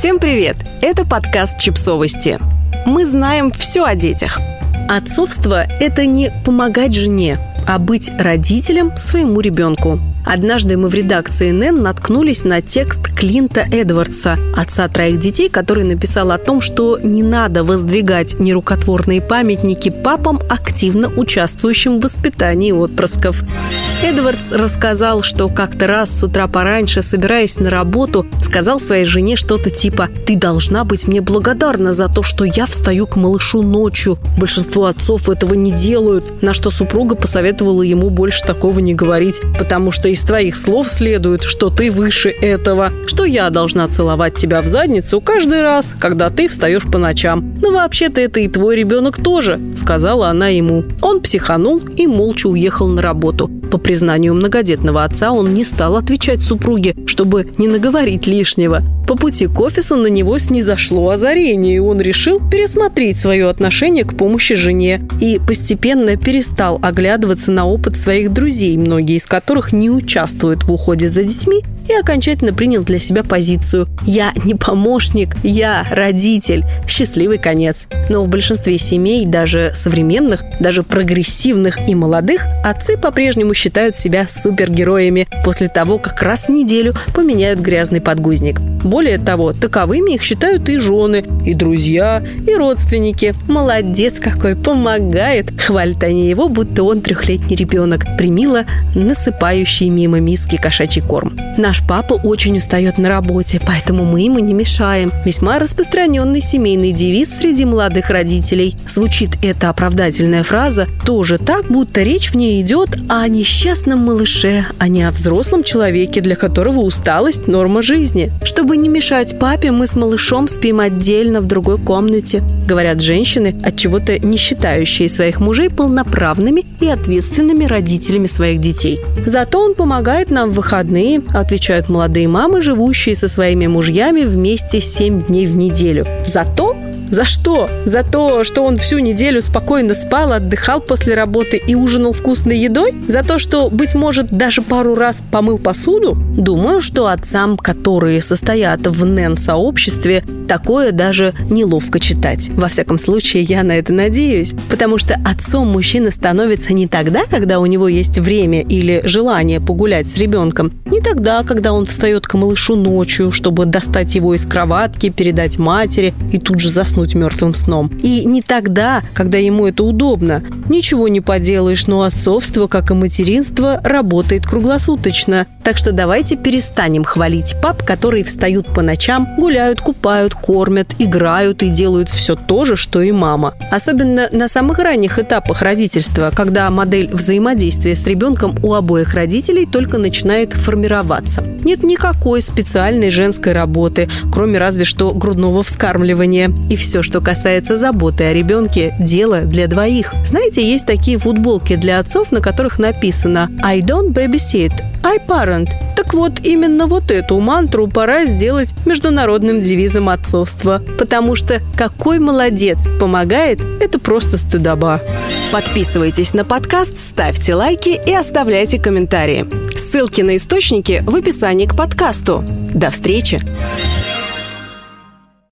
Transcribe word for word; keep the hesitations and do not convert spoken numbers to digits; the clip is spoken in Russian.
Всем привет! Это подкаст «Чипсовости». Мы знаем все о детях. Отцовство – это не помогать жене, а быть родителем своему ребенку. Однажды мы в редакции НЭН наткнулись на текст Клинта Эдвардса, отца троих детей, который написал о том, что не надо воздвигать нерукотворные памятники папам, активно участвующим в воспитании отпрысков. Эдвардс рассказал, что как-то раз с утра пораньше, собираясь на работу, сказал своей жене что-то типа «Ты должна быть мне благодарна за то, что я встаю к малышу ночью. Большинство отцов этого не делают», на что супруга посоветовала ему больше такого не говорить, потому что из твоих слов следует, что ты выше этого, что я должна целовать тебя в задницу каждый раз, когда ты встаешь по ночам. «Ну, вообще-то это и твой ребенок тоже», — сказала она ему. Он психанул и молча уехал на работу. По признанию многодетного отца, он не стал отвечать супруге, чтобы не наговорить лишнего. По пути к офису на него снизошло озарение, и он решил пересмотреть свое отношение к помощи жене и постепенно перестал оглядываться на опыт своих друзей, многие из которых не участвуют в уходе за детьми, и окончательно принял для себя позицию «Я не помощник, я родитель». Счастливый конец. Но в большинстве семей, даже современных, даже прогрессивных и молодых, отцы по-прежнему считают себя супергероями после того, как раз в неделю поменяют грязный подгузник. Более того, таковыми их считают и жены, и друзья, и родственники. «Молодец какой, помогает!» — хвалят они его, будто он трехлетний ребенок, примило насыпающий мимо миски кошачий корм. «Наш папа очень устает на работе, поэтому мы ему не мешаем». Весьма распространенный семейный девиз среди молодых родителей. Звучит эта оправдательная фраза тоже так, будто речь в ней идет о несчастном малыше, а не о взрослом человеке, для которого усталость – норма жизни. «Чтобы не мешать папе, мы с малышом спим отдельно в другой комнате», говорят женщины, отчего-то не считающие своих мужей полноправными и ответственными родителями своих детей. «Зато он помогает нам в выходные», отвечают молодые мамы, живущие со своими мужьями вместе семь дней в неделю. «Зато?» За что? За то, что он всю неделю спокойно спал, отдыхал после работы и ужинал вкусной едой? За то, что, быть может, даже пару раз помыл посуду? Думаю, что отцам, которые состоят в НЭН-сообществе, такое даже неловко читать. Во всяком случае, я на это надеюсь. Потому что отцом мужчина становится не тогда, когда у него есть время или желание погулять с ребенком, не тогда, когда он встает к малышу ночью, чтобы достать его из кроватки, передать матери и тут же заснуть мертвым сном. И не тогда, когда ему это удобно. Ничего не поделаешь, но отцовство, как и материнство, работает круглосуточно. Так что давайте перестанем хвалить пап, которые встают по ночам, гуляют, купают, кормят, играют и делают все то же, что и мама. Особенно на самых ранних этапах родительства, когда модель взаимодействия с ребенком у обоих родителей только начинает формироваться. Нет никакой специальной женской работы, кроме разве что грудного вскармливания. И все, что касается заботы о ребенке, дело для двоих. Знаете, есть такие футболки для отцов, на которых написано «I don't babysit, I parent». Так вот, именно вот эту мантру пора сделать международным девизом отцовства. Потому что «какой молодец, помогает» – это просто стыдоба. Подписывайтесь на подкаст, ставьте лайки и оставляйте комментарии. Ссылки на источники в описании к подкасту. До встречи!